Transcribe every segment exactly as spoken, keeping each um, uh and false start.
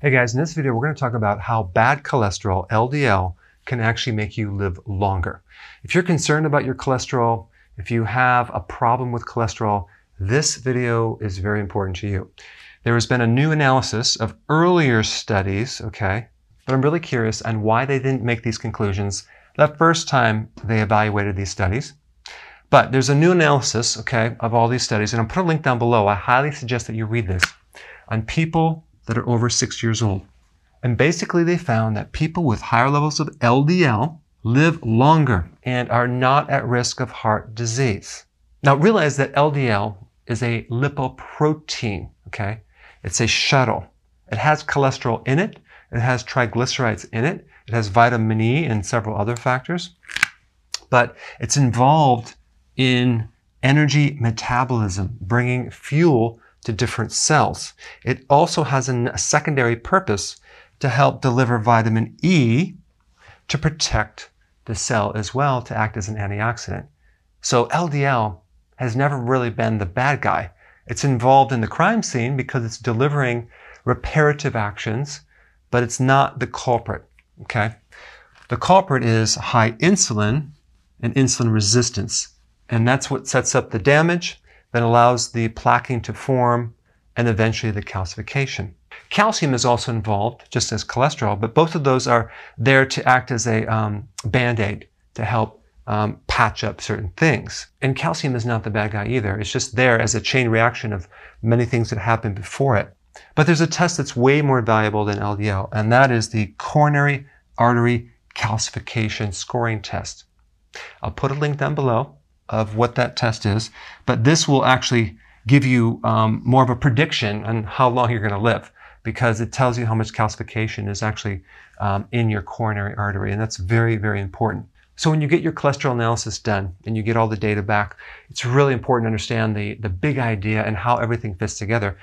Hey guys, in this video, we're going to talk about how bad cholesterol, L D L, can actually make you live longer. If you're concerned about your cholesterol, if you have a problem with cholesterol, this video is very important to you. There has been a new analysis of earlier studies, okay, but I'm really curious on why they didn't make these conclusions the first time they evaluated these studies. But there's a new analysis, okay, of all these studies, and I'll put a link down below. I highly suggest that you read this on people that are over six years old. And basically they found that people with higher levels of L D L live longer and are not at risk of heart disease. Now realize that L D L is a lipoprotein, okay? It's a shuttle. It has cholesterol in it, it has triglycerides in it, it has vitamin E and several other factors, but it's involved in energy metabolism, bringing fuel to different cells. It also has a secondary purpose to help deliver vitamin E to protect the cell as well, to act as an antioxidant. So L D L has never really been the bad guy. It's involved in the crime scene because it's delivering reparative actions, but it's not the culprit, okay? The culprit is high insulin and insulin resistance, and that's what sets up the damage that allows the plaquing to form and eventually the calcification. Calcium is also involved, just as cholesterol, but both of those are there to act as a um, band-aid to help um, patch up certain things. And calcium is not the bad guy either. It's just there as a chain reaction of many things that happened before it. But there's a test that's way more valuable than L D L, and that is the coronary artery calcification scoring test. I'll put a link down below of what that test is, but this will actually give you um, more of a prediction on how long you're going to live, because it tells you how much calcification is actually um, in your coronary artery, and that's very, very important. So when you get your cholesterol analysis done and you get all the data back, it's really important to understand the, the big idea and how everything fits together.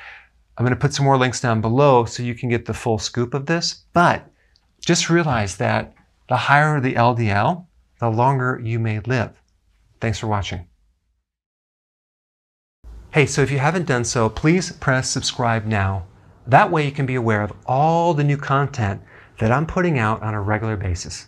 I'm going to put some more links down below so you can get the full scoop of this, but just realize that the higher the L D L, the longer you may live. Thanks for watching. Hey, so if you haven't done so, please press subscribe now. That way you can be aware of all the new content that I'm putting out on a regular basis.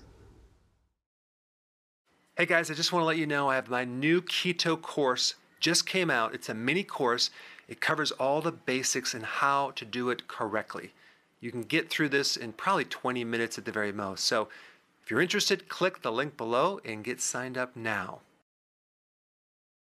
Hey guys, I just want to let you know I have my new keto course just came out. It's a mini course. It covers all the basics and how to do it correctly. You can get through this in probably twenty minutes at the very most. So if you're interested, click the link below and get signed up now.